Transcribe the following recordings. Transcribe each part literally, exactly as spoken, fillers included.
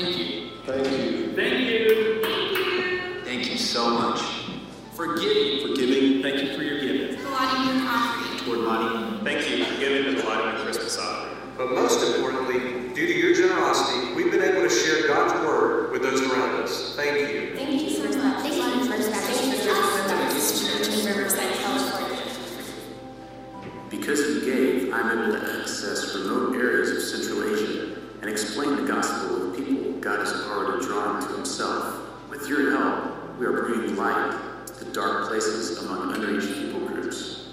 Thank you. Thank you. Thank you. Thank you so much. For giving. For giving. Thank you for your giving. To Lottie offering. Toward Lottie. Thank you for giving to the Lottie Christmas offering. But most importantly, due to your generosity, we've been able to share God's word with those around us. Thank you. Thank you so much. Thank you for Church in Riverside, California. Because he gave, I'm able to access remote areas of Central Asia and explain the gospel to the people God has already drawn to himself. With your help, we are bringing light to the dark places among underage people groups.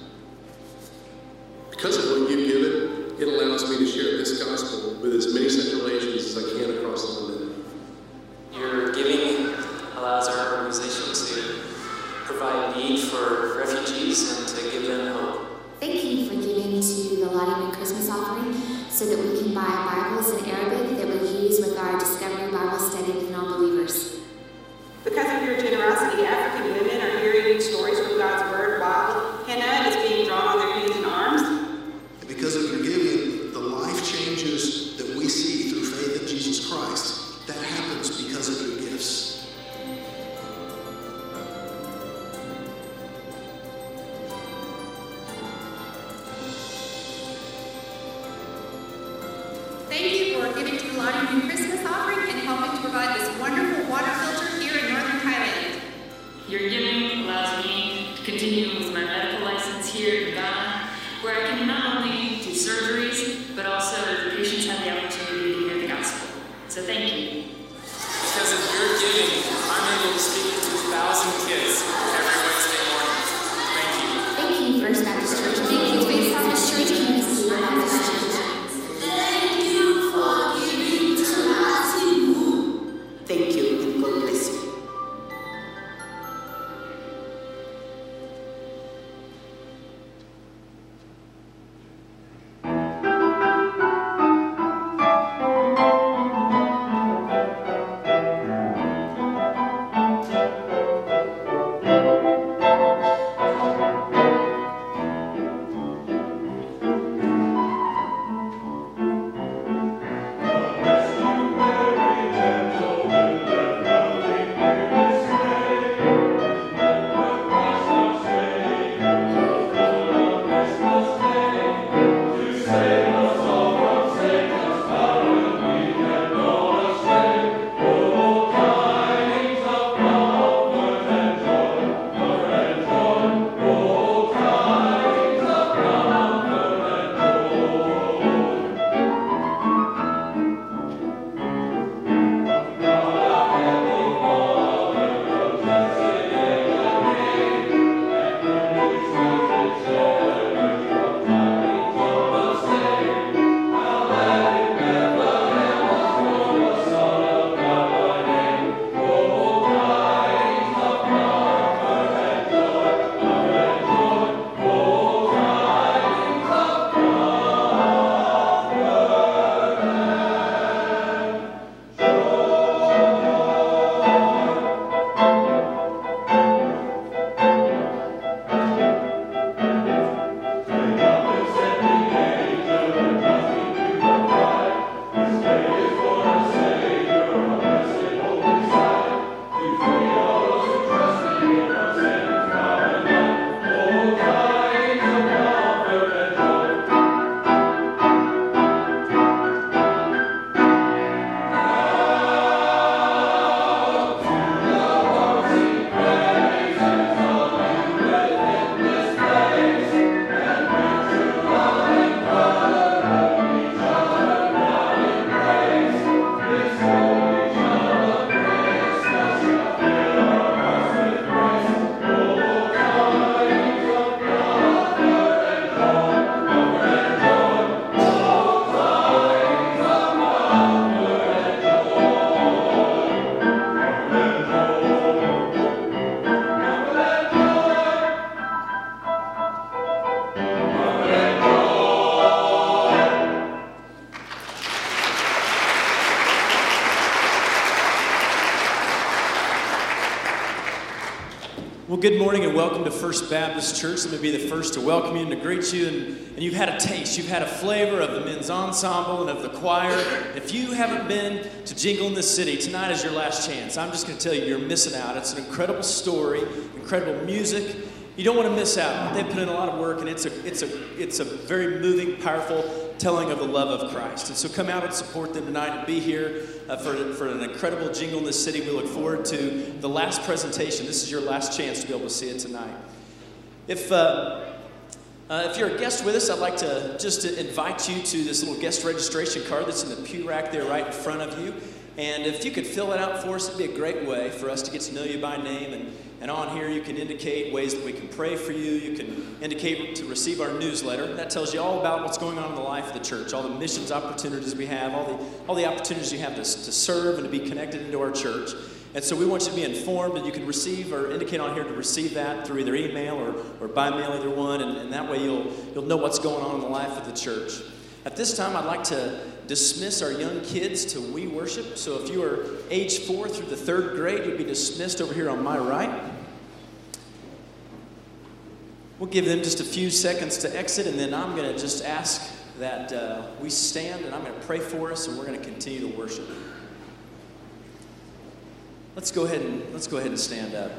Because of what you've given, it allows me to share this gospel with as many Central Asians as I can across the world. Your giving allows our organization to provide need for refugees and to give them hope. Thank you for giving to the Lottie Christmas offering so that we can buy Bibles in Arabic that we use with our Discovery Bible study with non-believers. Because of your generosity, African women are hearing stories from God's Word while Hannah is being drawn on their knees and arms. Because of your giving, the life changes that we see through faith in Jesus Christ, that happens because of your gifts. Thank you for giving to the Lottie Christmas offering and helping to provide this wonderful water filter here in northern Thailand. Your giving allows me to continue with my medical license here in Ghana, where I can not only surgeries, but also the patients have the opportunity to hear the gospel. So thank you. Because of your giving, I'm able to speak to two thousand kids every Wednesday morning. Thank you. Thank you, First Baptist Church. Thank you, First Baptist Church. Thank you for giving to us. Thank you, and God bless you. Thank you. Well, good morning and welcome to First Baptist Church. I'm going to be the first to welcome you and to greet you. And, and you've had a taste. You've had a flavor of the men's ensemble and of the choir. If you haven't been to Jingle in the City, tonight is your last chance. I'm just going to tell you, you're missing out. It's an incredible story, incredible music. You don't want to miss out. They put in a lot of work, and it's a, it's a, it's a very moving, powerful telling of the love of Christ. And so come out and support them tonight and be here. Uh, for, for an incredible Jingle in the City. We look forward to the last presentation. This is your last chance to be able to see it tonight. If, uh, uh, if you're a guest with us, I'd like to just to invite you to this little guest registration card that's in the pew rack there right in front of you. And if you could fill it out for us, it'd be a great way for us to get to know you by name. And, and on here, you can indicate ways that we can pray for you. You can indicate to receive our newsletter. That tells you all about what's going on in the life of the church, all the missions opportunities we have, all the, all the opportunities you have to, to serve and to be connected into our church. And so we want you to be informed, and you can receive or indicate on here to receive that through either email or, or by mail, either one. And, and that way you'll, you'll know what's going on in the life of the church. At this time, I'd like to dismiss our young kids to We Worship. So if you are age four through the third grade, you'll be dismissed over here on my right. We'll give them just a few seconds to exit, and then I'm going to just ask that uh, we stand, and I'm going to pray for us, and we're going to continue to worship. Let's go ahead and let's go ahead and stand up.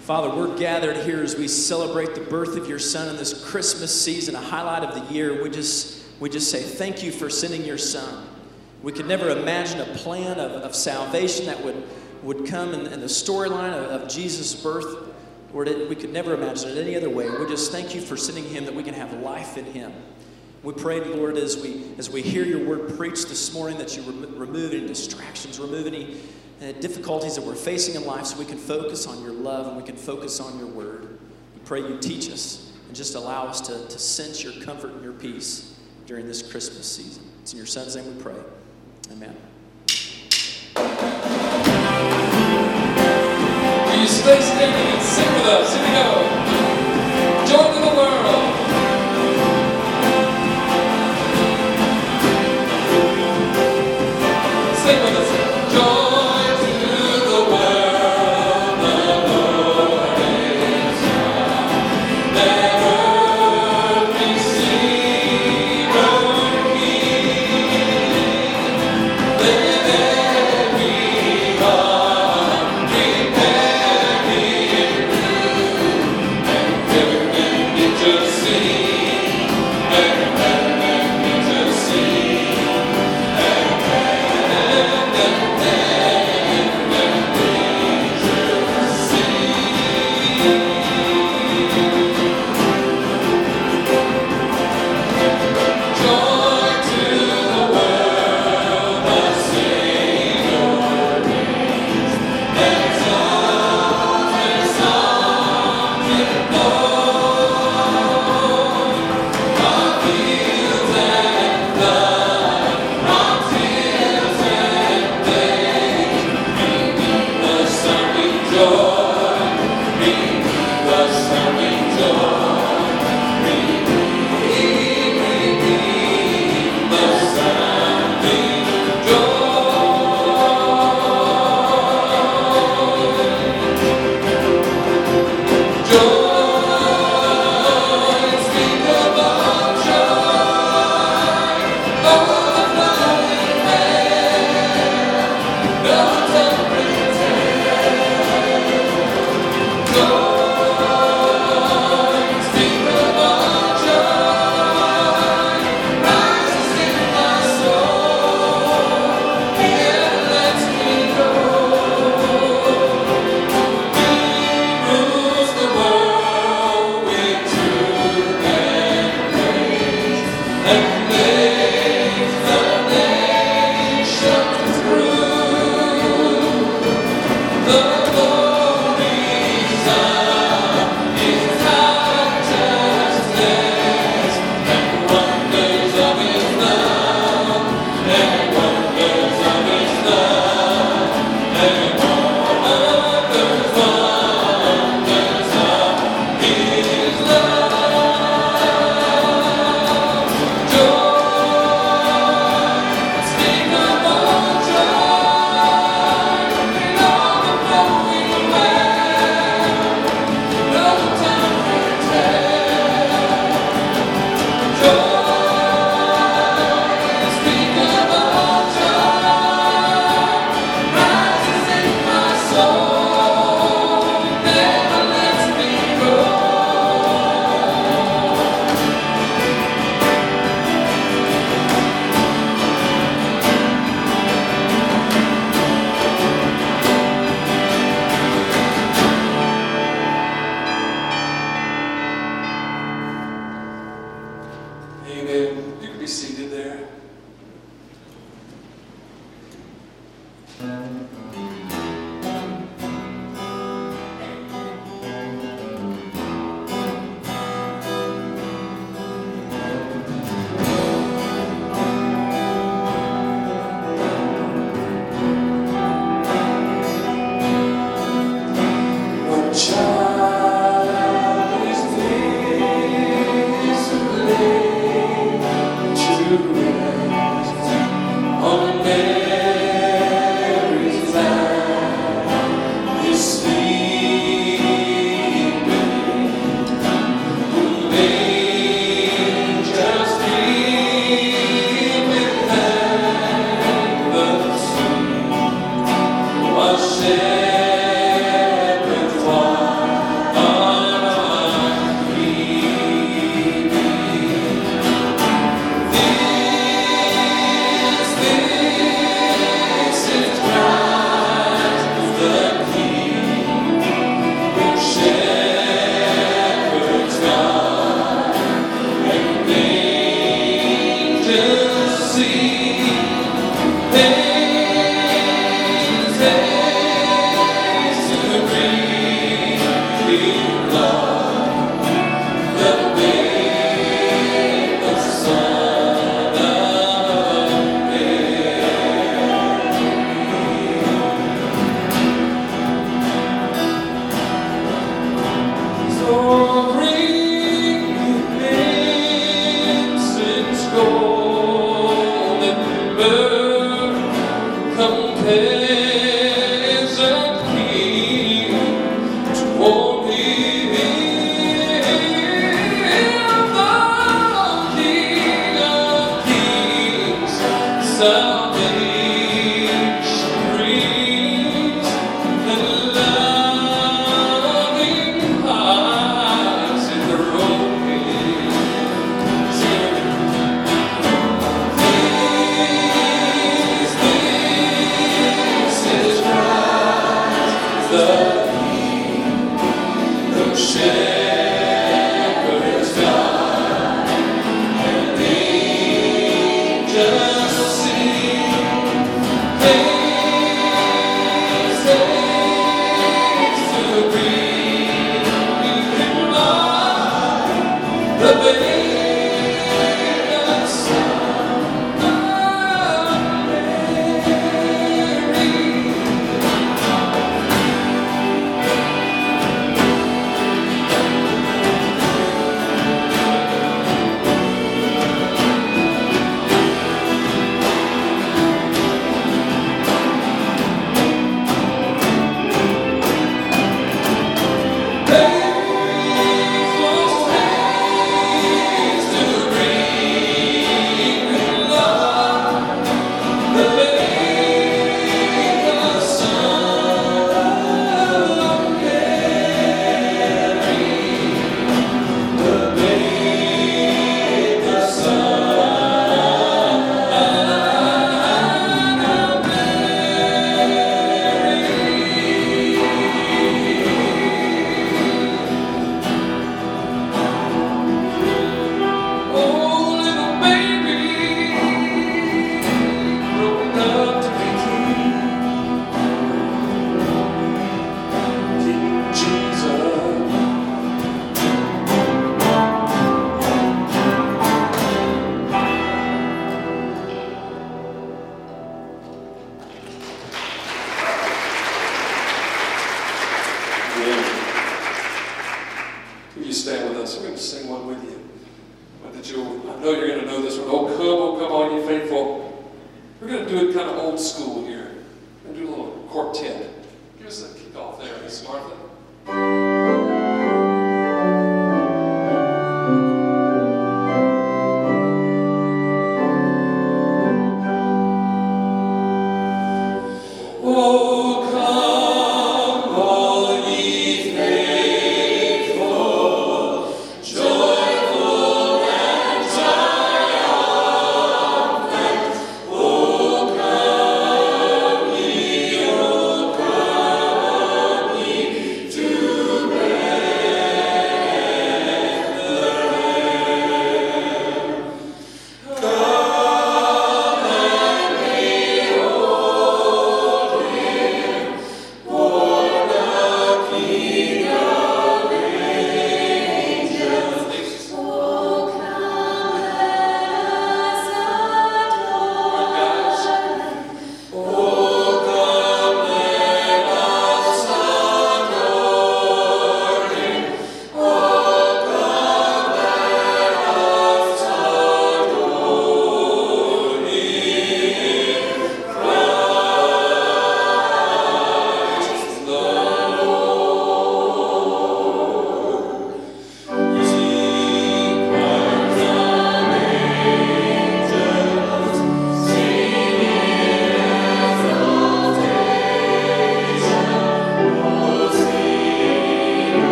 Father, we're gathered here as we celebrate the birth of your son in this Christmas season, a highlight of the year. We just, we just say thank you for sending your son. We could never imagine a plan of, of salvation that would, would come in, in the storyline of, of Jesus' birth. Or did, we could never imagine it any other way. We just thank you for sending him, that we can have life in him. We pray, Lord, as we, as we hear your word preached this morning, that you rem- remove any distractions, remove any Uh, difficulties that we're facing in life, so we can focus on your love and we can focus on your word. We pray you teach us and just allow us to, to sense your comfort and your peace during this Christmas season. It's in your son's name we pray. Amen. Will you stay standing and sing with us? Here we go. Join to the world. Sing with us. Join. Thank you. seated there?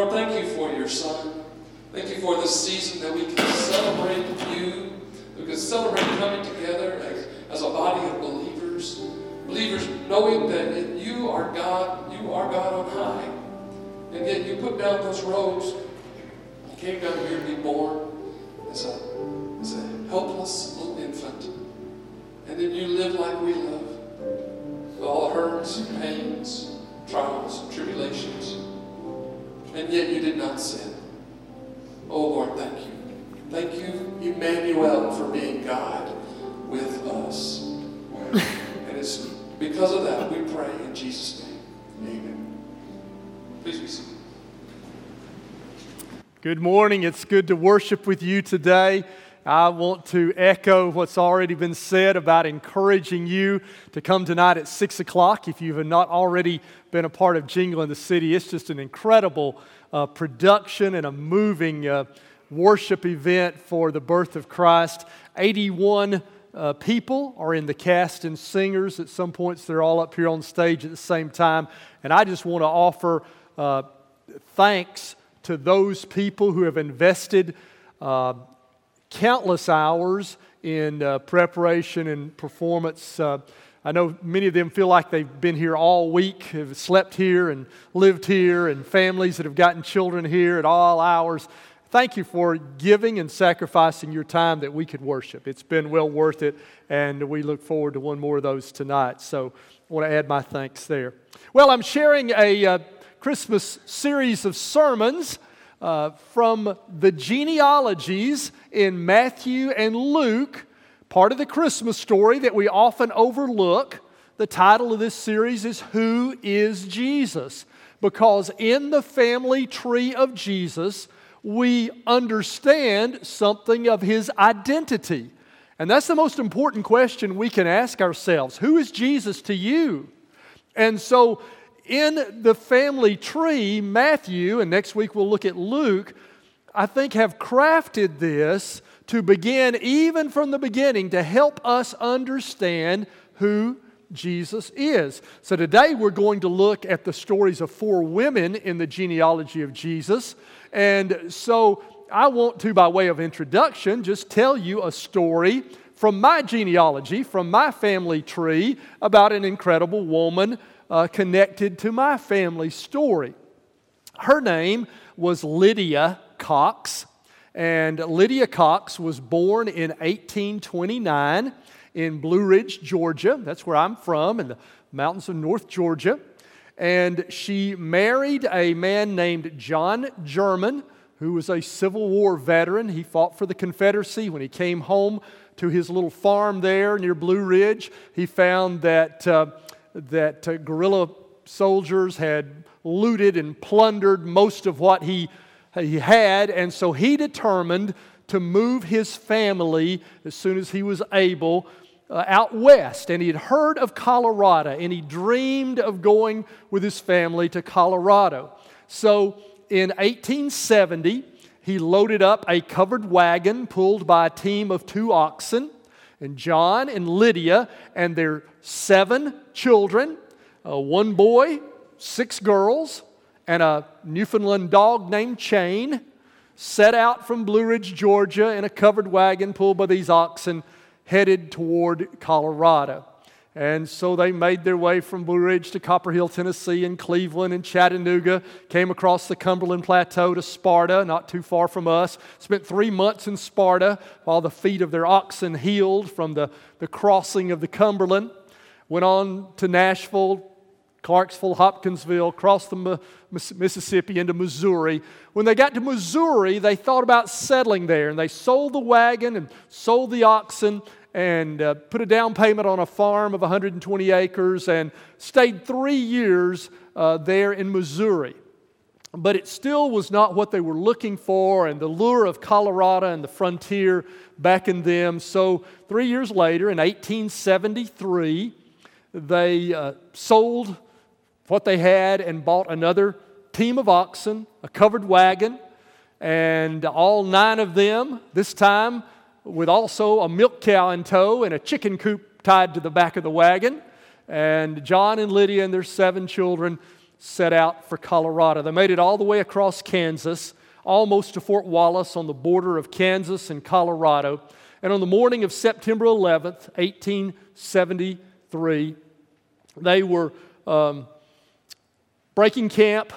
Lord, thank you for your son. Thank you for this season that we can celebrate you. We can celebrate coming together as, as a body of believers. Believers knowing that you are God, you are God on high. And yet you put down those robes. You came down here to be born as a, as a helpless little infant. And then you live like we live. With all the hurts and pains, trials and tribulations. And yet you did not sin. Oh Lord, thank you. Thank you, Emmanuel, for being God with us. And it's because of that we pray in Jesus' name. Amen. Please be seated. Good morning. It's good to worship with you today. I want to echo what's already been said about encouraging you to come tonight at six o'clock. If you have not already been a part of Jingle in the City, it's just an incredible uh, production and a moving uh, worship event for the birth of Christ. eighty-one uh, people are in the cast and singers. At some points, they're all up here on stage at the same time. And I just want to offer uh, thanks to those people who have invested uh countless hours in uh, preparation and performance. Uh, I know many of them feel like they've been here all week, have slept here and lived here, and families that have gotten children here at all hours. Thank you for giving and sacrificing your time that we could worship. It's been well worth it, and we look forward to one more of those tonight. So I want to add my thanks there. Well, I'm sharing a uh, Christmas series of sermons Uh, from the genealogies in Matthew and Luke, part of the Christmas story that we often overlook. The title of this series is Who is Jesus? Because in the family tree of Jesus, we understand something of His identity. And that's the most important question we can ask ourselves. Who is Jesus to you? And so, in the family tree, Matthew, and next week we'll look at Luke, I think have crafted this to begin even from the beginning to help us understand who Jesus is. So today we're going to look at the stories of four women in the genealogy of Jesus. And so I want to, by way of introduction, just tell you a story from my genealogy, from my family tree, about an incredible woman Uh, connected to my family story. Her name was Lydia Cox, and Lydia Cox was born in eighteen twenty-nine in Blue Ridge, Georgia. That's where I'm from, in the mountains of North Georgia. And she married a man named John German, who was a Civil War veteran. He fought for the Confederacy. When he came home to his little farm there near Blue Ridge, he found that Uh, that uh, guerrilla soldiers had looted and plundered most of what he, he had, and so he determined to move his family as soon as he was able uh, out west. And he had heard of Colorado, and he dreamed of going with his family to Colorado. So in eighteen seventy, he loaded up a covered wagon pulled by a team of two oxen, and John and Lydia and their seven children, uh, one boy, six girls, and a Newfoundland dog named Chain, set out from Blue Ridge, Georgia in a covered wagon pulled by these oxen, headed toward Colorado. And so they made their way from Blue Ridge to Copper Hill, Tennessee, and Cleveland and Chattanooga, came across the Cumberland Plateau to Sparta, not too far from us, spent three months in Sparta while the feet of their oxen healed from the, the crossing of the Cumberland, went on to Nashville, Clarksville, Hopkinsville, crossed the Mississippi into Missouri. When they got to Missouri, they thought about settling there, and they sold the wagon and sold the oxen and uh, put a down payment on a farm of one hundred twenty acres and stayed three years uh, there in Missouri. But it still was not what they were looking for, and the lure of Colorado and the frontier beckoned them. So three years later, in eighteen seventy-three, they uh, sold what they had and bought another team of oxen, a covered wagon, and all nine of them, this time with also a milk cow in tow and a chicken coop tied to the back of the wagon. And John and Lydia and their seven children set out for Colorado. They made it all the way across Kansas, almost to Fort Wallace on the border of Kansas and Colorado. And on the morning of September eleventh, eighteen seventy-three, they were um, breaking camp.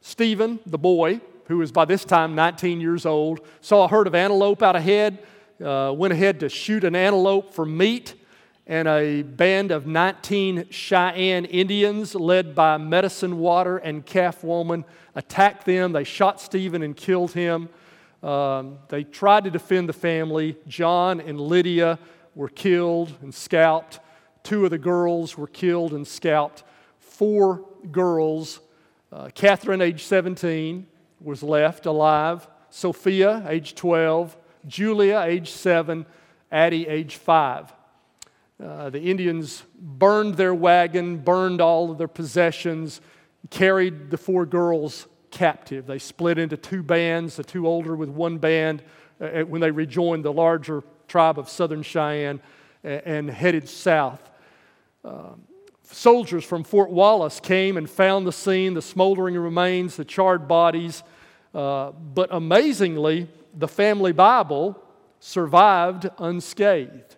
Stephen, the boy, who was by this time nineteen years old, saw a herd of antelope out ahead, uh, went ahead to shoot an antelope for meat, and a band of nineteen Cheyenne Indians led by Medicine Water and Calf Woman attacked them. They shot Stephen and killed him. Um, they tried to defend the family. John and Lydia were killed and scalped. Two of the girls were killed and scalped. Four girls. Uh, Catherine, age seventeen, was left alive. Sophia, age twelve. Julia, age seven. Addie, age five. Uh, the Indians burned their wagon, burned all of their possessions, carried the four girls captive. They split into two bands, the two older with one band, uh, when they rejoined the larger tribe of Southern Cheyenne and, and headed south. Um, soldiers from Fort Wallace came and found the scene, the smoldering remains, the charred bodies. Uh, but amazingly, the family Bible survived unscathed.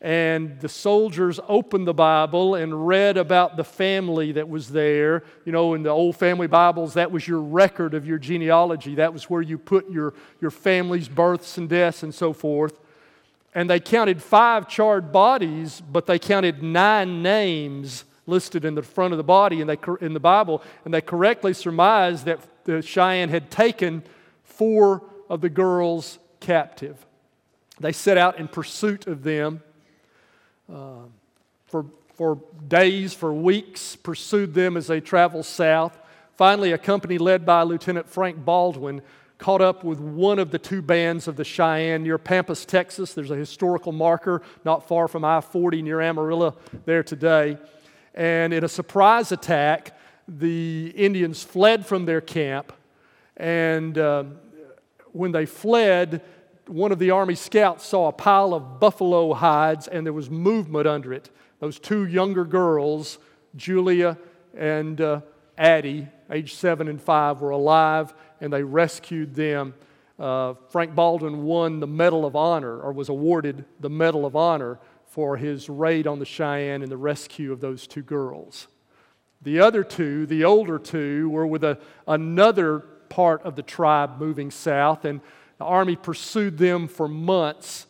And the soldiers opened the Bible and read about the family that was there. You know, in the old family Bibles, that was your record of your genealogy. That was where you put your, your family's births and deaths and so forth. And they counted five charred bodies, but they counted nine names listed in the front of the body in, they, in the Bible. And they correctly surmised that the Cheyenne had taken four of the girls captive. They set out in pursuit of them. Uh, for, for days, for weeks, pursued them as they traveled south. Finally, a company led by Lieutenant Frank Baldwin caught up with one of the two bands of the Cheyenne near Pampas, Texas. There's a historical marker not far from I forty near Amarillo there today. And in a surprise attack, the Indians fled from their camp. And uh, when they fled, one of the Army scouts saw a pile of buffalo hides, and there was movement under it. Those two younger girls, Julia and uh, Addie, age seven and five, were alive, and they rescued them. Uh, Frank Baldwin won the Medal of Honor, or was awarded the Medal of Honor, for his raid on the Cheyenne and the rescue of those two girls. The other two, the older two, were with a, another part of the tribe moving south, and the Army pursued them for months,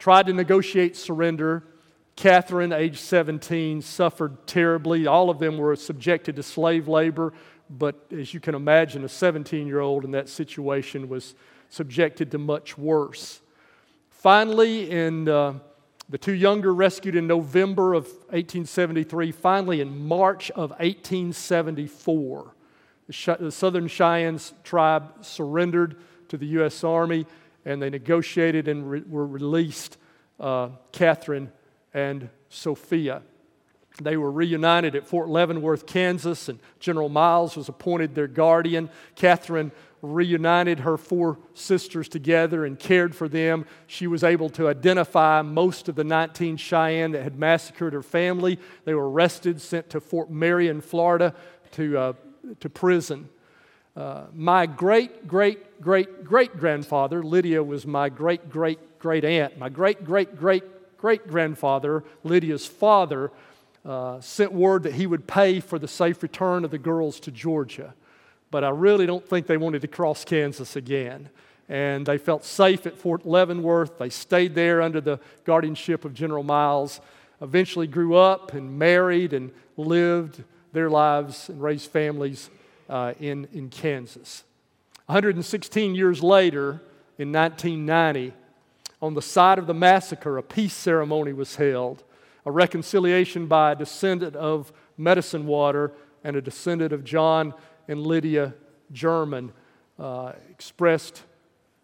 tried to negotiate surrender. Catherine, age seventeen, suffered terribly. All of them were subjected to slave labor, but as you can imagine, a seventeen-year-old in that situation was subjected to much worse. Finally, in uh, the two younger rescued in November of eighteen seventy-three, finally in March of eighteen seventy-four, the, Sh- the Southern Cheyenne tribe surrendered to the U S Army, and they negotiated and re- were released uh, Catherine and Sophia. They were reunited at Fort Leavenworth, Kansas, and General Miles was appointed their guardian. Catherine reunited her four sisters together and cared for them. She was able to identify most of the nineteen Cheyenne that had massacred her family. They were arrested, sent to Fort Marion, Florida, to, uh, to prison. Uh, my great-great-great-great-grandfather, Lydia was my great-great-great-aunt. My great-great-great-great-grandfather, Lydia's father, uh, sent word that he would pay for the safe return of the girls to Georgia. But I really don't think they wanted to cross Kansas again. And they felt safe at Fort Leavenworth. They stayed there under the guardianship of General Miles, eventually grew up and married and lived their lives and raised families Uh, in, in Kansas. one hundred sixteen years later, in nineteen ninety, on the site of the massacre, a peace ceremony was held, a reconciliation by a descendant of Medicine Water and a descendant of John and Lydia German uh, expressed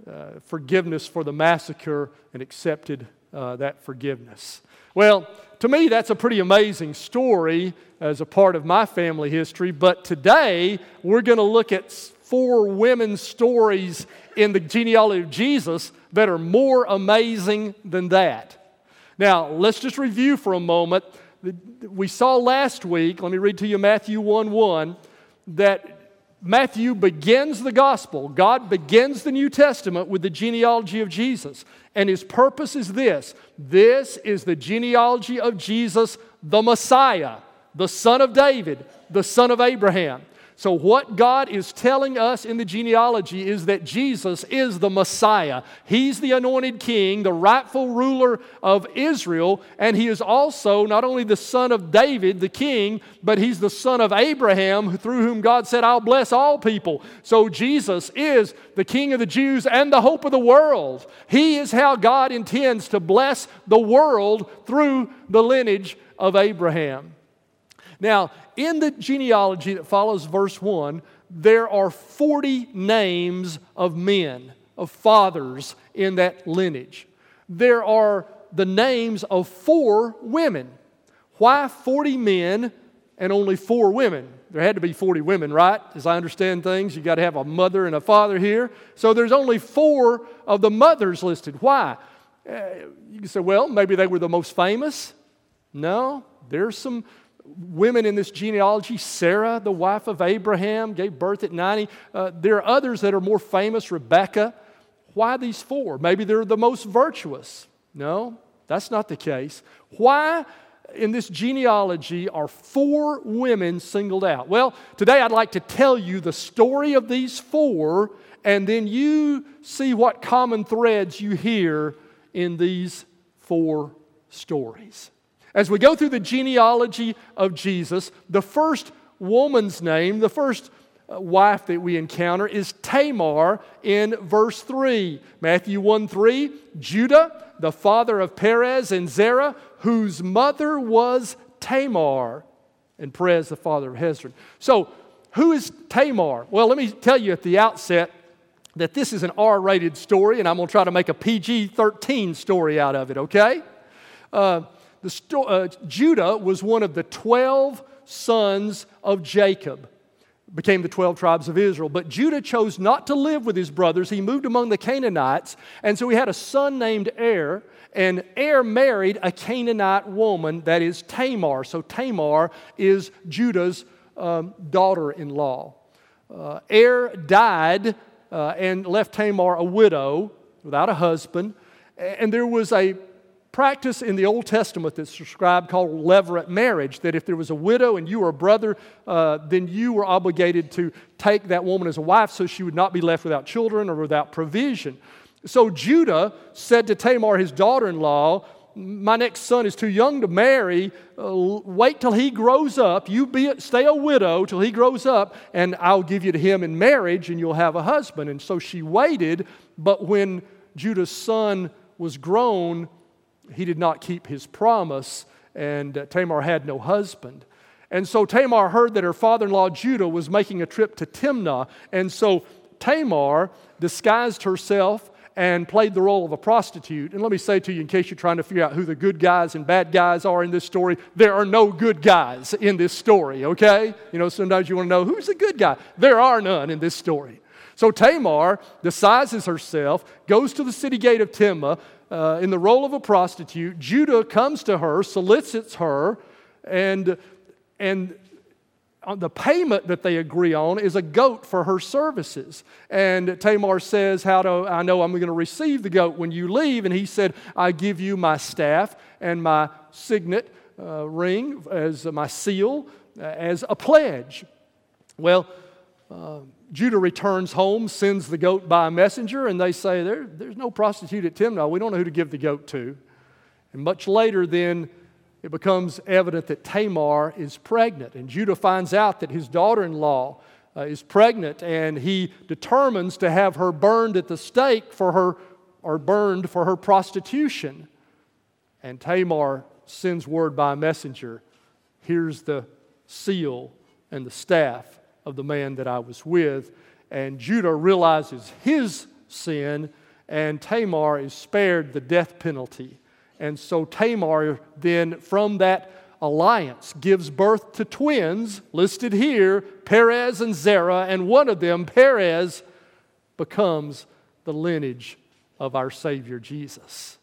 uh, forgiveness for the massacre and accepted uh, that forgiveness. Well, to me, that's a pretty amazing story as a part of my family history, but today we're going to look at four women's stories in the genealogy of Jesus that are more amazing than that. Now, let's just review for a moment. We saw last week, let me read to you Matthew one one, that Matthew begins the gospel. God begins the New Testament with the genealogy of Jesus. And his purpose is this. This is the genealogy of Jesus, the Messiah, the son of David, the son of Abraham. So what God is telling us in the genealogy is that Jesus is the Messiah. He's the anointed king, the rightful ruler of Israel, and he is also not only the son of David, the king, but he's the son of Abraham, through whom God said, I'll bless all people. So Jesus is the king of the Jews and the hope of the world. He is how God intends to bless the world through the lineage of Abraham. Now, in the genealogy that follows verse one, there are forty names of men, of fathers in that lineage. There are the names of four women. Why forty men and only four women? There had to be forty women, right? As I understand things, you've got to have a mother and a father here. So there's only four of the mothers listed. Why? Uh, you can say, well, maybe they were the most famous. No, there's some women in this genealogy. Sarah, the wife of Abraham, gave birth at ninety. Uh, there are others that are more famous. Rebecca. Why these four? Maybe they're the most virtuous. No, that's not the case. Why in this genealogy are four women singled out? Well, today I'd like to tell you the story of these four, and then you see what common threads you hear in these four stories. As we go through the genealogy of Jesus, the first woman's name, the first wife that we encounter is Tamar in verse three. Matthew one three, Judah, the father of Perez and Zerah, whose mother was Tamar, and Perez, the father of Hezron. So, who is Tamar? Well, let me tell you at the outset that this is an R-rated story, and I'm going to try to make a P G thirteen story out of it, okay? Uh... The sto- uh, Judah was one of the twelve sons of Jacob, became the twelve tribes of Israel. But Judah chose not to live with his brothers. He moved among the Canaanites, and so he had a son named Er, and Er married a Canaanite woman, that is Tamar. So Tamar is Judah's um, daughter-in-law. Uh, Er died uh, and left Tamar a widow without a husband, and there was a practice in the Old Testament that's described called leveret marriage, that if there was a widow and you were a brother, uh, then you were obligated to take that woman as a wife so she would not be left without children or without provision. So Judah said to Tamar, his daughter-in-law, my next son is too young to marry. Uh, wait till he grows up. You be stay a widow till he grows up, and I'll give you to him in marriage, and you'll have a husband. And so she waited, but when Judah's son was grown, he did not keep his promise, and Tamar had no husband. And so Tamar heard that her father-in-law Judah was making a trip to Timnah, and so Tamar disguised herself and played the role of a prostitute. And let me say to you, in case you're trying to figure out who the good guys and bad guys are in this story, there are no good guys in this story, okay? You know, sometimes you want to know, who's the good guy? There are none in this story. So Tamar disguises herself, goes to the city gate of Timnah, Uh, in the role of a prostitute. Judah comes to her, solicits her, and, and the payment that they agree on is a goat for her services. And Tamar says, how do I know I'm going to receive the goat when you leave? And he said, I give you my staff and my signet uh, ring as my seal, uh, as a pledge. Well, uh, Judah returns home, sends the goat by a messenger, and they say, there, there's no prostitute at Timnah. We don't know who to give the goat to. And much later then, it becomes evident that Tamar is pregnant. And Judah finds out that his daughter-in-law uh, is pregnant, and he determines to have her burned at the stake for her, or burned for her prostitution. And Tamar sends word by a messenger, here's the seal and the staff of the man that I was with. And Judah realizes his sin, and Tamar is spared the death penalty. And so Tamar then, from that alliance, gives birth to twins, listed here, Perez and Zerah, and one of them, Perez, becomes the lineage of our Savior Jesus.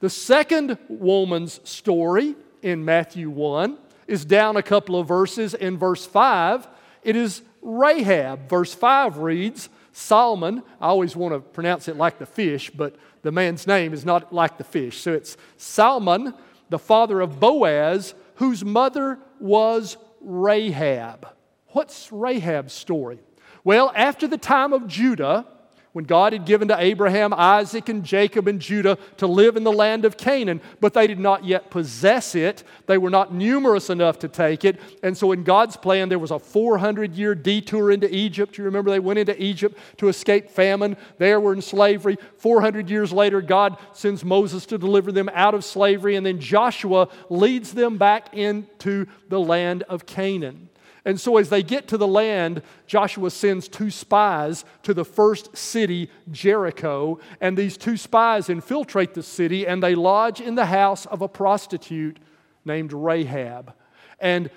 The second woman's story in Matthew one is down a couple of verses in verse five, It is Rahab. Verse five reads, Solomon, I always want to pronounce it like the fish, but the man's name is not like the fish. So it's Solomon, the father of Boaz, whose mother was Rahab. What's Rahab's story? Well, after the time of Judah, when God had given to Abraham, Isaac, and Jacob, and Judah to live in the land of Canaan, but they did not yet possess it. They were not numerous enough to take it. And so in God's plan, there was a four hundred year detour into Egypt. You remember they went into Egypt to escape famine. There were in slavery. four hundred years later, God sends Moses to deliver them out of slavery, and then Joshua leads them back into the land of Canaan. And so as they get to the land, Joshua sends two spies to the first city, Jericho, and these two spies infiltrate the city, and they lodge in the house of a prostitute named Rahab. And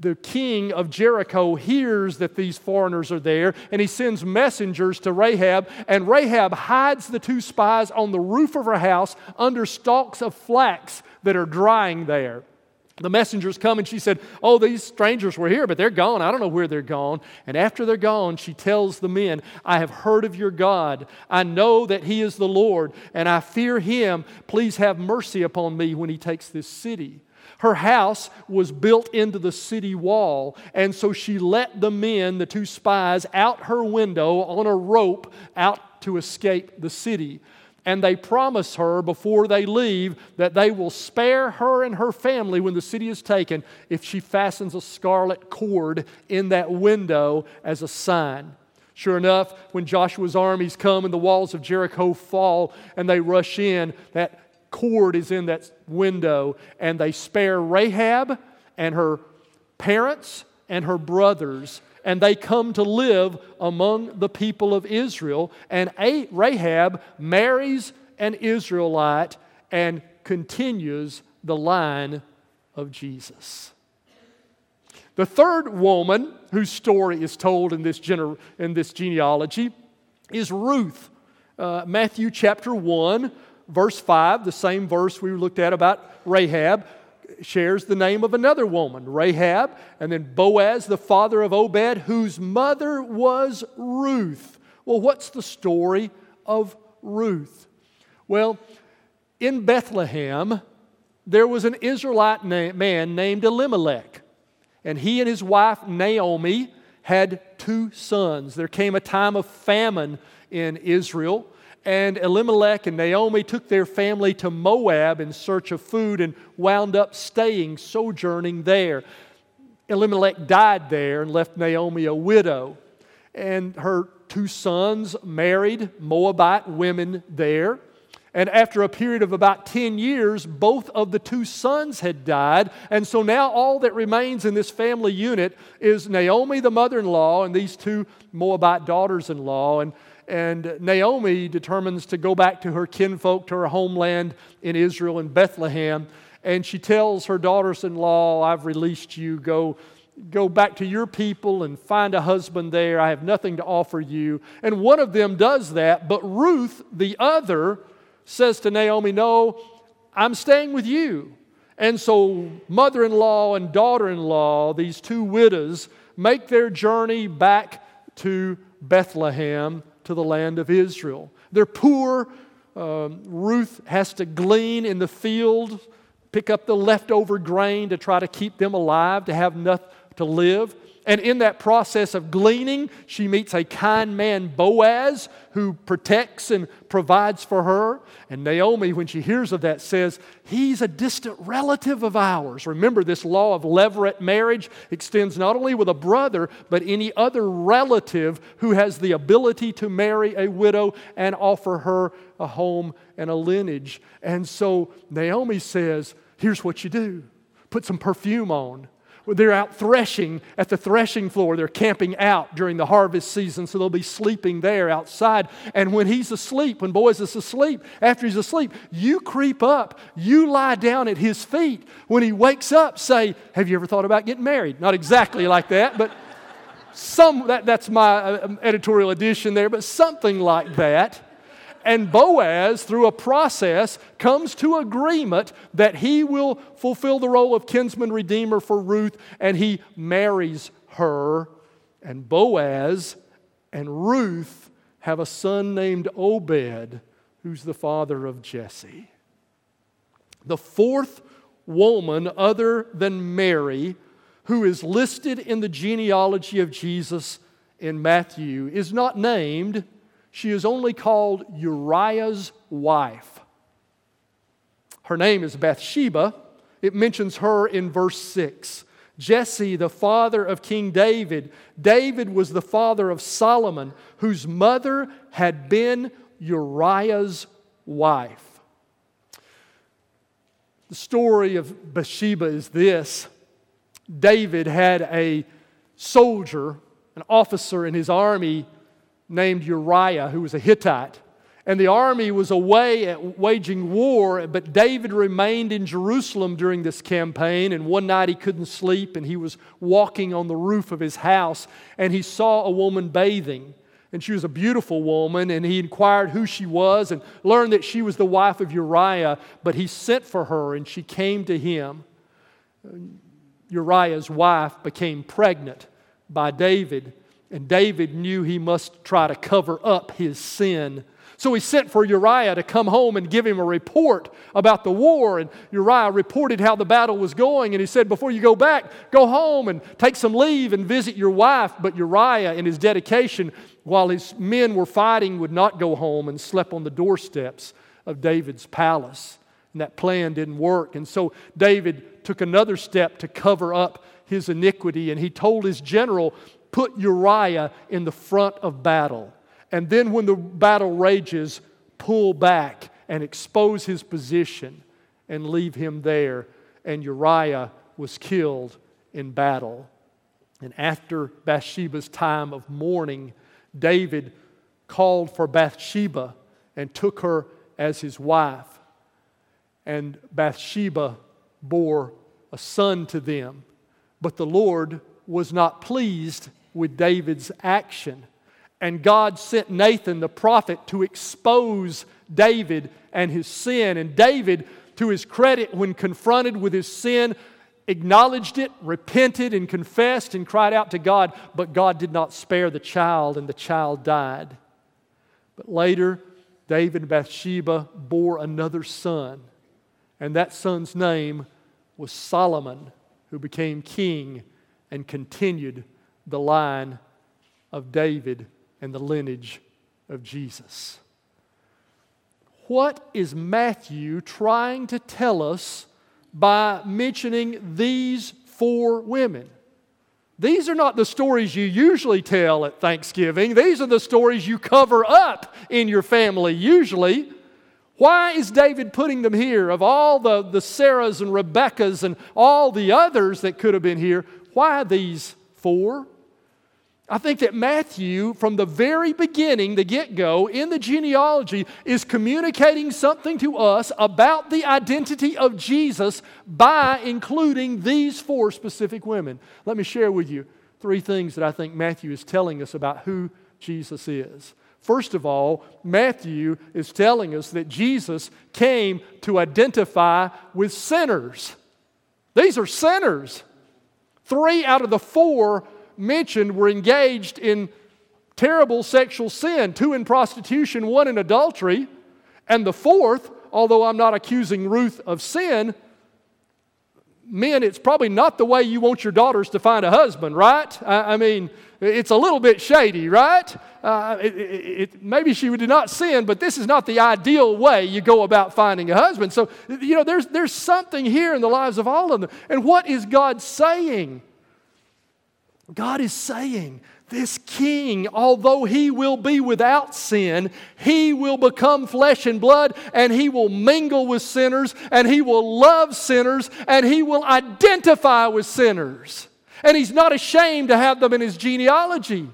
the king of Jericho hears that these foreigners are there, and he sends messengers to Rahab, and Rahab hides the two spies on the roof of her house under stalks of flax that are drying there. The messengers come and she said, oh, these strangers were here, but they're gone. I don't know where they're gone. And after they're gone, she tells the men, I have heard of your God. I know that He is the Lord, and I fear Him. Please have mercy upon me when He takes this city. Her house was built into the city wall, and so she let the men, the two spies, out her window on a rope out to escape the city. And they promise her before they leave that they will spare her and her family when the city is taken if she fastens a scarlet cord in that window as a sign. Sure enough, when Joshua's armies come and the walls of Jericho fall and they rush in, that cord is in that window, and they spare Rahab and her parents and her brothers, and they come to live among the people of Israel. And Rahab marries an Israelite and continues the line of Jesus. The third woman whose story is told in this, gener- in this genealogy is Ruth. Uh, Matthew chapter one, verse five, the same verse we looked at about Rahab, shares the name of another woman, Rahab, and then Boaz, the father of Obed, whose mother was Ruth. Well, what's the story of Ruth? Well, in Bethlehem, there was an Israelite na- man named Elimelech, and he and his wife Naomi had two sons. There came a time of famine in Israel, and Elimelech and Naomi took their family to Moab in search of food and wound up staying, sojourning there. Elimelech died there and left Naomi a widow. And her two sons married Moabite women there. And after a period of about ten years, both of the two sons had died. And so now all that remains in this family unit is Naomi, the mother-in-law, and these two Moabite daughters-in-law. And And Naomi determines to go back to her kinfolk, to her homeland in Israel, in Bethlehem. And she tells her daughters-in-law, I've released you. Go, go back to your people and find a husband there. I have nothing to offer you. And one of them does that. But Ruth, the other, says to Naomi, no, I'm staying with you. And so mother-in-law and daughter-in-law, these two widows, make their journey back to Bethlehem, to the land of Israel. They're poor. Um, Ruth has to glean in the field, pick up the leftover grain to try to keep them alive, to have enough to live. And in that process of gleaning, she meets a kind man, Boaz, who protects and provides for her. And Naomi, when she hears of that, says, he's a distant relative of ours. Remember, this law of leveret marriage extends not only with a brother, but any other relative who has the ability to marry a widow and offer her a home and a lineage. And so Naomi says, here's what you do. Put some perfume on. They're out threshing at the threshing floor. They're camping out during the harvest season, so they'll be sleeping there outside. And when he's asleep, when Boaz is asleep, after he's asleep, you creep up. You lie down at his feet. When he wakes up, say, have you ever thought about getting married? Not exactly like that, but some that, that's my editorial addition there, but something like that. And Boaz, through a process, comes to agreement that he will fulfill the role of kinsman redeemer for Ruth, and he marries her And Boaz and Ruth have a son named Obed, who's the father of Jesse. The fourth woman other than Mary who is listed in the genealogy of Jesus in Matthew is not named. She is only called Uriah's wife. Her name is Bathsheba. It mentions her in verse six. Jesse, the father of King David. David was the father of Solomon, whose mother had been Uriah's wife. The story of Bathsheba is this. David had a soldier, an officer in his army named Uriah, who was a Hittite. And the army was away at waging war, but David remained in Jerusalem during this campaign. And one night he couldn't sleep, and he was walking on the roof of his house, and he saw a woman bathing. And she was a beautiful woman, and he inquired who she was and learned that she was the wife of Uriah, but he sent for her, and she came to him. Uriah's wife became pregnant by David, and David knew he must try to cover up his sin. So he sent for Uriah to come home and give him a report about the war. And Uriah reported how the battle was going. And he said, before you go back, go home and take some leave and visit your wife. But Uriah, in his dedication, while his men were fighting, would not go home and slept on the doorsteps of David's palace. And that plan didn't work. And so David took another step to cover up his iniquity. And he told his general, put Uriah in the front of battle. And then when the battle rages, pull back and expose his position and leave him there. And Uriah was killed in battle. And after Bathsheba's time of mourning, David called for Bathsheba and took her as his wife. And Bathsheba bore a son to them. But the Lord was not pleased with David's action. And God sent Nathan the prophet to expose David and his sin. And David, to his credit, when confronted with his sin, acknowledged it, repented, and confessed, and cried out to God. But God did not spare the child, and the child died. But later, David and Bathsheba bore another son. And that son's name was Solomon, who became king and continued the line of David and the lineage of Jesus. What is Matthew trying to tell us by mentioning these four women? These are not the stories you usually tell at Thanksgiving. These are the stories you cover up in your family usually. Why is David putting them here? Of all the, the Sarahs and Rebeccas and all the others that could have been here, why these four? I think that Matthew, from the very beginning, the get-go, in the genealogy, is communicating something to us about the identity of Jesus by including these four specific women. Let me share with you three things that I think Matthew is telling us about who Jesus is. First of all, Matthew is telling us that Jesus came to identify with sinners. These are sinners. Three out of the four mentioned were engaged in terrible sexual sin, two in prostitution, one in adultery, and the fourth, although I'm not accusing Ruth of sin, men, it's probably not the way you want your daughters to find a husband, right? I, I mean, it's a little bit shady, right? Uh, it, it, it, maybe she did not sin, but this is not the ideal way you go about finding a husband. So, you know, there's, there's something here in the lives of all of them. And what is God saying? God is saying, this king, although he will be without sin, he will become flesh and blood, and he will mingle with sinners, and he will love sinners, and he will identify with sinners. And he's not ashamed to have them in his genealogy.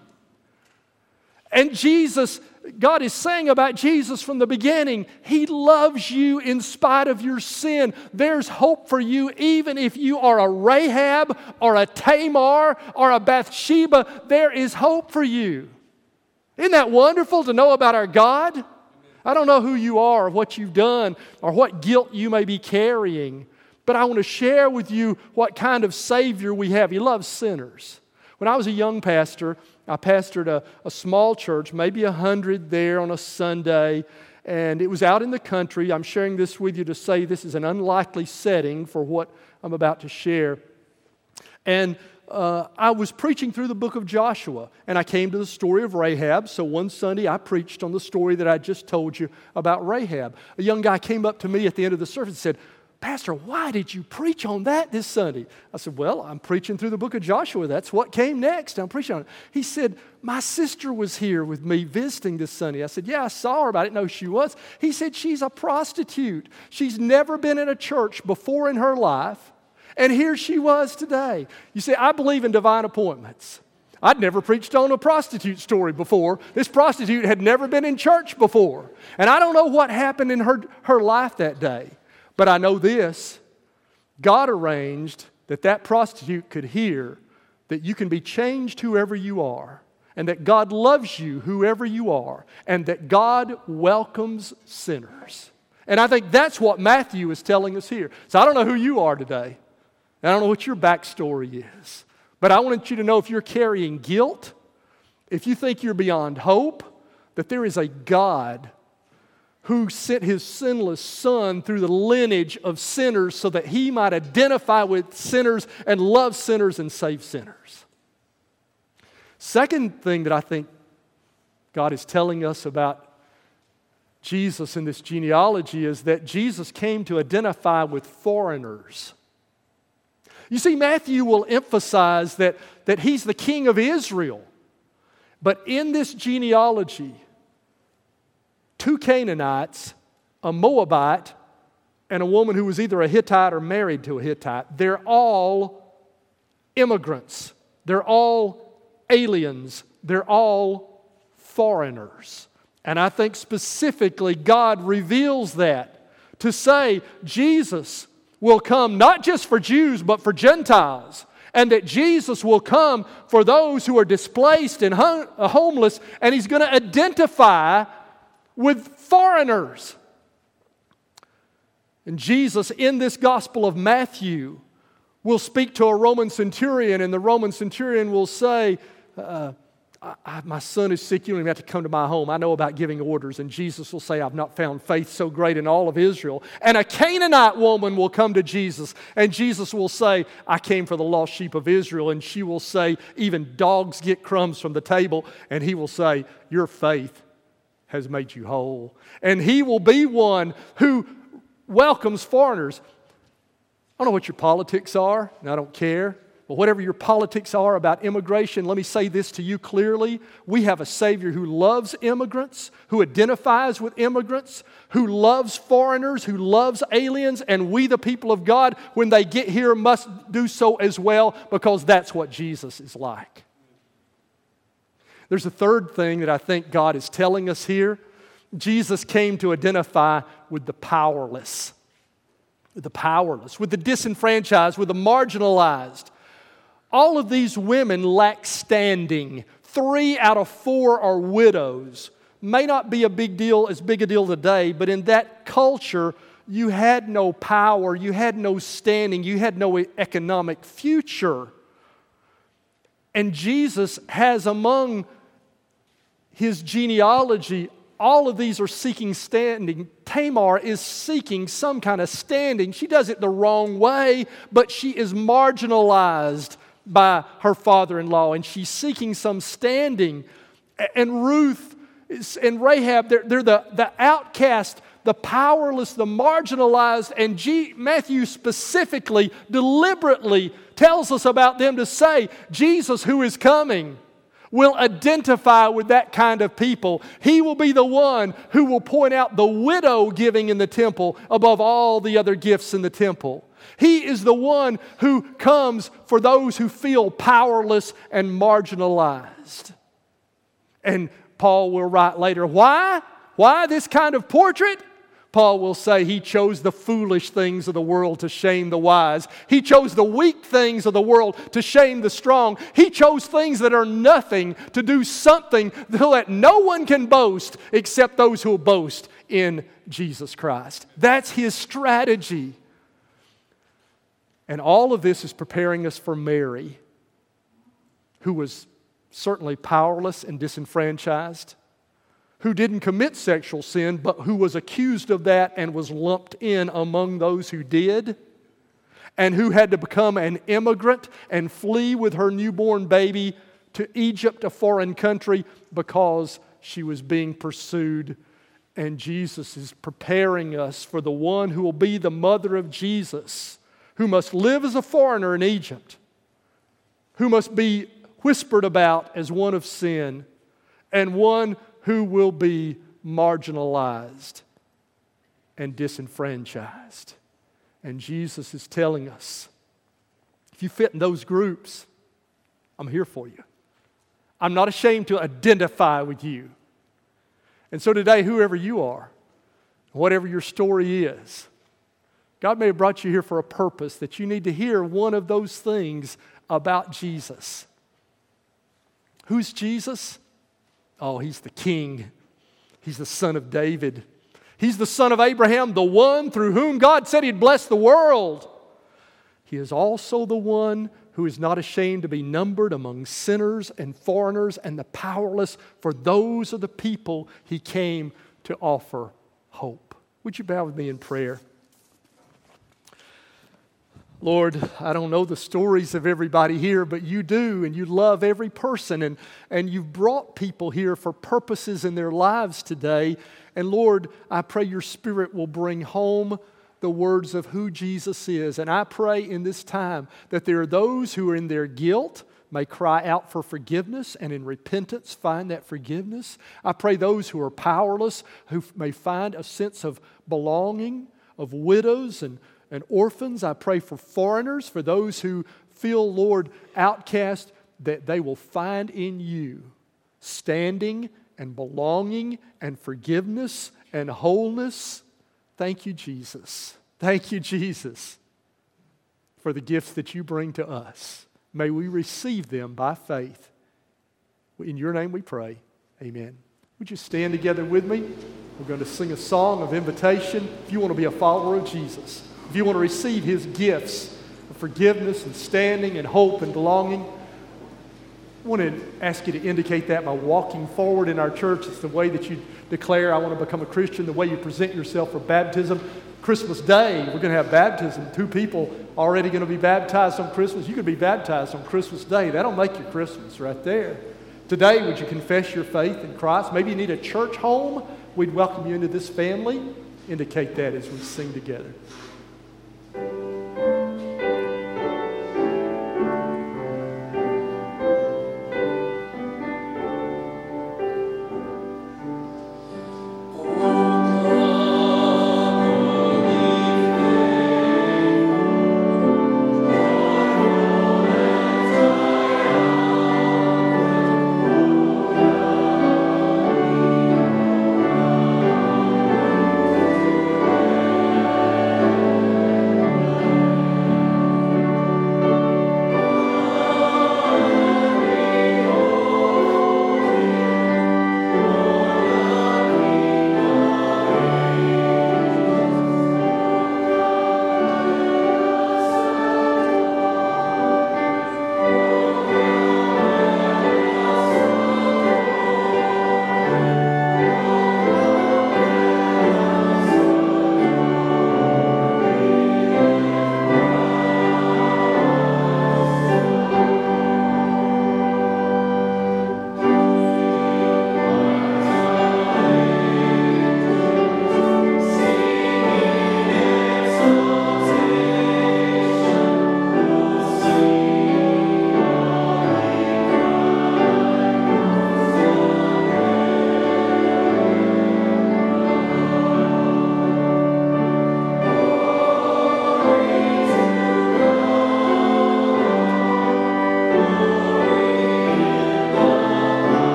And Jesus, God is saying about Jesus from the beginning, he loves you in spite of your sin. There's hope for you even if you are a Rahab or a Tamar or a Bathsheba. There is hope for you. Isn't that wonderful to know about our God? I don't know who you are or what you've done or what guilt you may be carrying, but I want to share with you what kind of Savior we have. He loves sinners. When I was a young pastor, I pastored a, a small church, maybe a hundred there on a Sunday, and it was out in the country. I'm sharing this with you to say this is an unlikely setting for what I'm about to share. And uh, I was preaching through the book of Joshua, and I came to the story of Rahab. So one Sunday, I preached on the story that I just told you about Rahab. A young guy came up to me at the end of the service and said, "Pastor, why did you preach on that this Sunday?" I said, "Well, I'm preaching through the book of Joshua. That's what came next. I'm preaching on it." He said, "My sister was here with me visiting this Sunday." I said, "Yeah, I saw her, but I didn't know who she was." He said, "She's a prostitute. She's never been in a church before in her life, and here she was today." You see, I believe in divine appointments. I'd never preached on a prostitute story before. This prostitute had never been in church before. And I don't know what happened in her, her life that day. But I know this, God arranged that that prostitute could hear that you can be changed whoever you are, and that God loves you whoever you are, and that God welcomes sinners. And I think that's what Matthew is telling us here. So I don't know who you are today. I don't know what your backstory is. But I want you to know if you're carrying guilt, if you think you're beyond hope, that there is a God who sent His sinless Son through the lineage of sinners so that He might identify with sinners and love sinners and save sinners. Second thing that I think God is telling us about Jesus in this genealogy is that Jesus came to identify with foreigners. You see, Matthew will emphasize that, that He's the King of Israel. But in this genealogy, two Canaanites, a Moabite, and a woman who was either a Hittite or married to a Hittite. They're all immigrants. They're all aliens. They're all foreigners. And I think specifically God reveals that to say Jesus will come not just for Jews but for Gentiles. And that Jesus will come for those who are displaced and hum- homeless, and He's going to identify with foreigners. And Jesus, in this Gospel of Matthew, will speak to a Roman centurion, and the Roman centurion will say, uh, I, I, my son is sick, you don't even have to come to my home. I know about giving orders. And Jesus will say, I've not found faith so great in all of Israel. And a Canaanite woman will come to Jesus, and Jesus will say, I came for the lost sheep of Israel. And she will say, even dogs get crumbs from the table. And He will say, your faith has made you whole. And He will be one who welcomes foreigners. I don't know what your politics are, and I don't care, but whatever your politics are about immigration, let me say this to you clearly. We have a Savior who loves immigrants, who identifies with immigrants, who loves foreigners, who loves aliens, and we, the people of God, when they get here, must do so as well, because that's what Jesus is like. There's a third thing that I think God is telling us here. Jesus came to identify with the powerless, with the powerless, with the disenfranchised, with the marginalized. All of these women lack standing. Three out of four are widows. May not be a big deal, as big a deal today, but in that culture, you had no power, you had no standing, you had no economic future. And Jesus has among His genealogy, all of these are seeking standing. Tamar is seeking some kind of standing. She does it the wrong way, but she is marginalized by her father-in-law, and she's seeking some standing. And Ruth and Rahab, they're, they're the, the outcast, the powerless, the marginalized, and G- Matthew specifically, deliberately tells us about them to say, Jesus, who is coming, will identify with that kind of people. He will be the one who will point out the widow giving in the temple above all the other gifts in the temple. He is the one who comes for those who feel powerless and marginalized. And Paul will write later, why? Why this kind of portrait? Paul will say he chose the foolish things of the world to shame the wise. He chose the weak things of the world to shame the strong. He chose things that are nothing to do something so that no one can boast except those who will boast in Jesus Christ. That's his strategy. And all of this is preparing us for Mary, who was certainly powerless and disenfranchised, who didn't commit sexual sin, but who was accused of that and was lumped in among those who did, and who had to become an immigrant and flee with her newborn baby to Egypt, a foreign country, because she was being pursued. And Jesus is preparing us for the one who will be the mother of Jesus, who must live as a foreigner in Egypt, who must be whispered about as one of sin, and one who will be marginalized and disenfranchised. And Jesus is telling us, if you fit in those groups, I'm here for you. I'm not ashamed to identify with you. And so today, whoever you are, whatever your story is, God may have brought you here for a purpose that you need to hear one of those things about Jesus. Who's Jesus? Oh, he's the King. He's the Son of David. He's the son of Abraham, the one through whom God said He'd bless the world. He is also the one who is not ashamed to be numbered among sinners and foreigners and the powerless, for those are the people He came to offer hope. Would you bow with me in prayer? Lord, I don't know the stories of everybody here, but you do, and you love every person, and, and you've brought people here for purposes in their lives today. And Lord, I pray your Spirit will bring home the words of who Jesus is. And I pray in this time that there are those who are in their guilt may cry out for forgiveness and in repentance find that forgiveness. I pray those who are powerless who may find a sense of belonging, of widows and, and orphans. I pray for foreigners, for those who feel, Lord, outcast, that they will find in you standing and belonging and forgiveness and wholeness. Thank you, Jesus. Thank you, Jesus, for the gifts that you bring to us. May we receive them by faith. In your name we pray. Amen. Would you stand together with me? We're going to sing a song of invitation. If you want to be a follower of Jesus, if you want to receive His gifts of forgiveness and standing and hope and belonging, I want to ask you to indicate that by walking forward in our church. It's the way that you declare, I want to become a Christian, the way you present yourself for baptism. Christmas Day, we're going to have baptism. Two people already going to be baptized on Christmas. You could be baptized on Christmas Day. That'll make your Christmas right there. Today, would you confess your faith in Christ? Maybe you need a church home. We'd welcome you into this family. Indicate that as we sing together.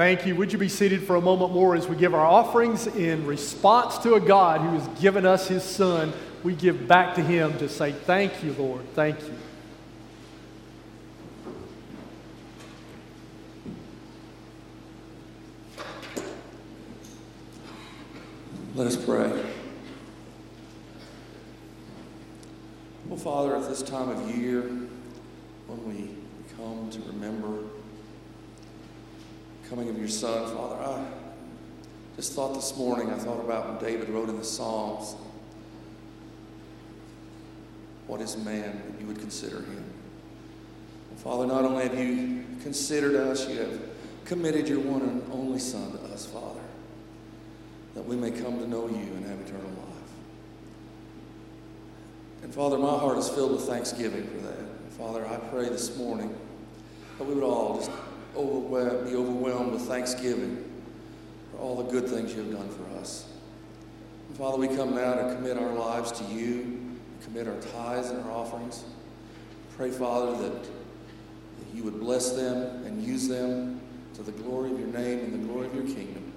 Thank you. Would you be seated for a moment more as we give our offerings in response to a God who has given us his son? We give back to him to say, thank you, Lord. Thank you. Let us pray. Well, Father, at this time of year, when we come to remember the coming of your son, Father, I just thought this morning, I thought about when David wrote in the Psalms, what is man that you would consider him? And Father, not only have you considered us, you have committed your one and only son to us, Father, that we may come to know you and have eternal life. And Father, my heart is filled with thanksgiving for that. And Father, I pray this morning that we would all just overwhelmed, be overwhelmed with thanksgiving for all the good things you have done for us. And Father, we come now to commit our lives to you, commit our tithes and our offerings. Pray, Father, that, that you would bless them and use them to the glory of your name and the glory of your kingdom.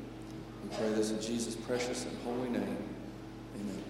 We pray this in Jesus' precious and holy name. Amen.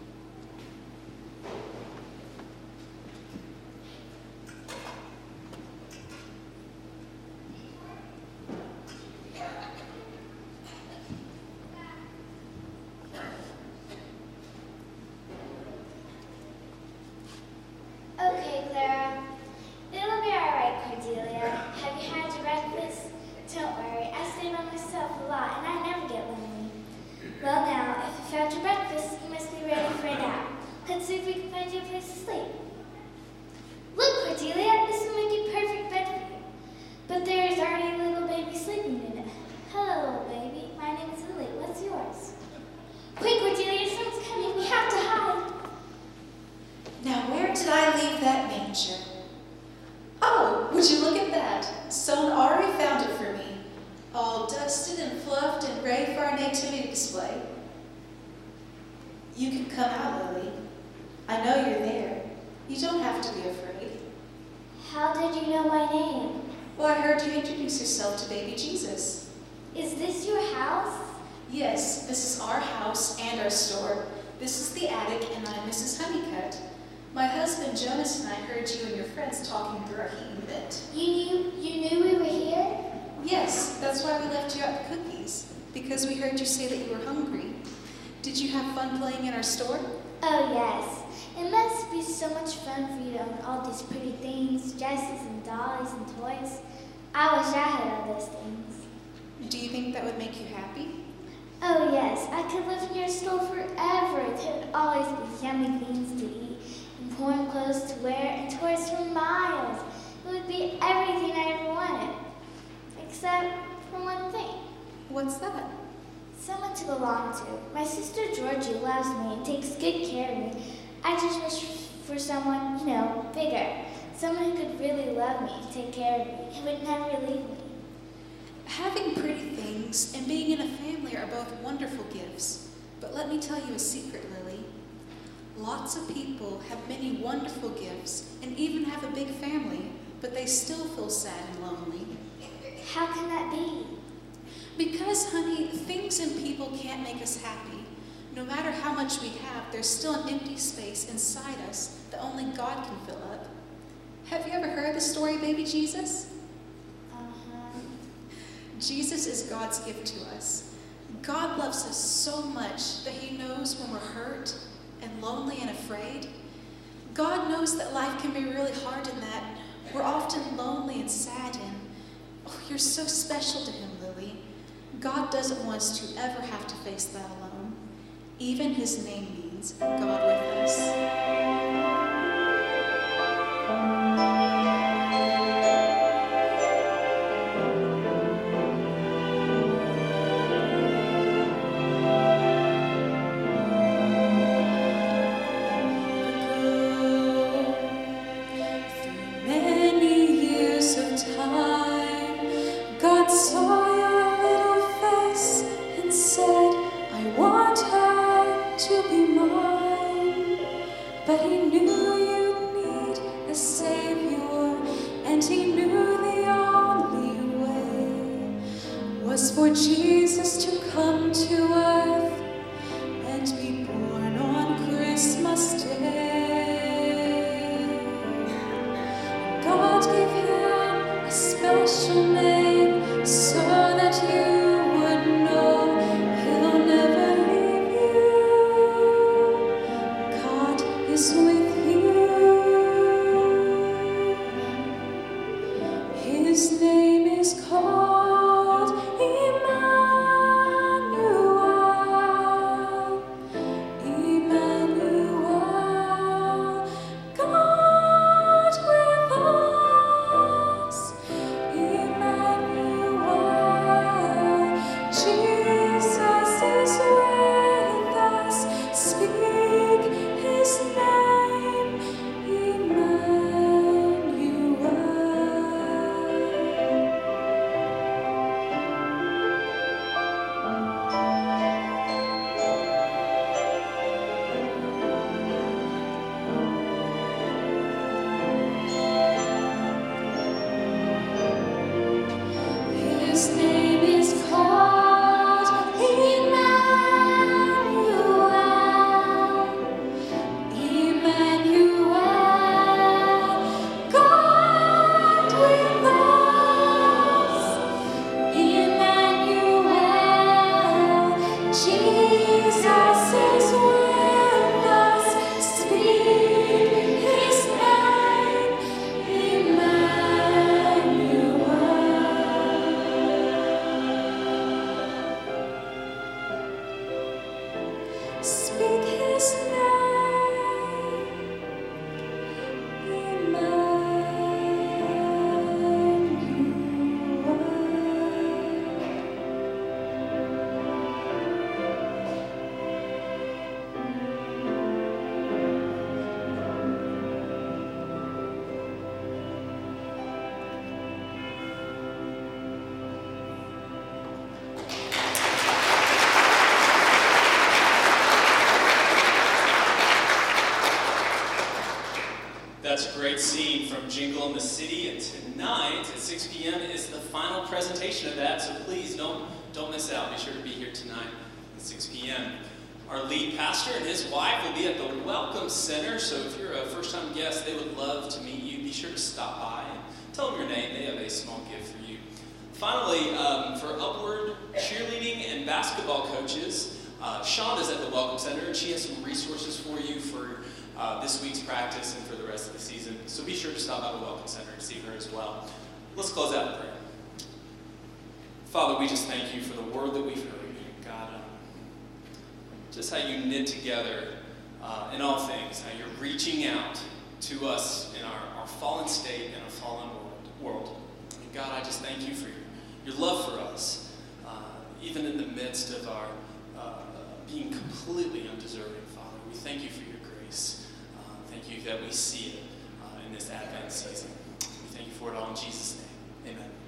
But he was for Jesus to come to earth and be born on Christmas Day. God gave him a special name so that you would know he'll never leave you. God is with you. His name is called great scene from Jingle in the City, and tonight at six p m is the final presentation of that, so please don't, don't miss out. Be sure to be here tonight at six p m Our lead pastor and his wife will be at the Welcome Center, so if you're a first-time guest, they would love to meet you. Be sure to stop by and tell them your name. They have a small gift for you. Finally, um, for Upward cheerleading and basketball coaches, uh, Shonda's at the Welcome Center, and she has some resources for you for Uh, this week's practice and for the rest of the season. So be sure to stop by the Welcome Center and see her as well. Let's close out with prayer. Father, we just thank you for the word that we've heard. God, um, just how you knit together uh, in all things, how you're reaching out to us in our, our fallen state and our fallen world. And God, I just thank you for your, your love for us, uh, even in the midst of our uh, being completely undeserving, Father. We thank you for your grace. Thank you that we see it uh, in this Advent season. We thank you for it all in Jesus' name. Amen.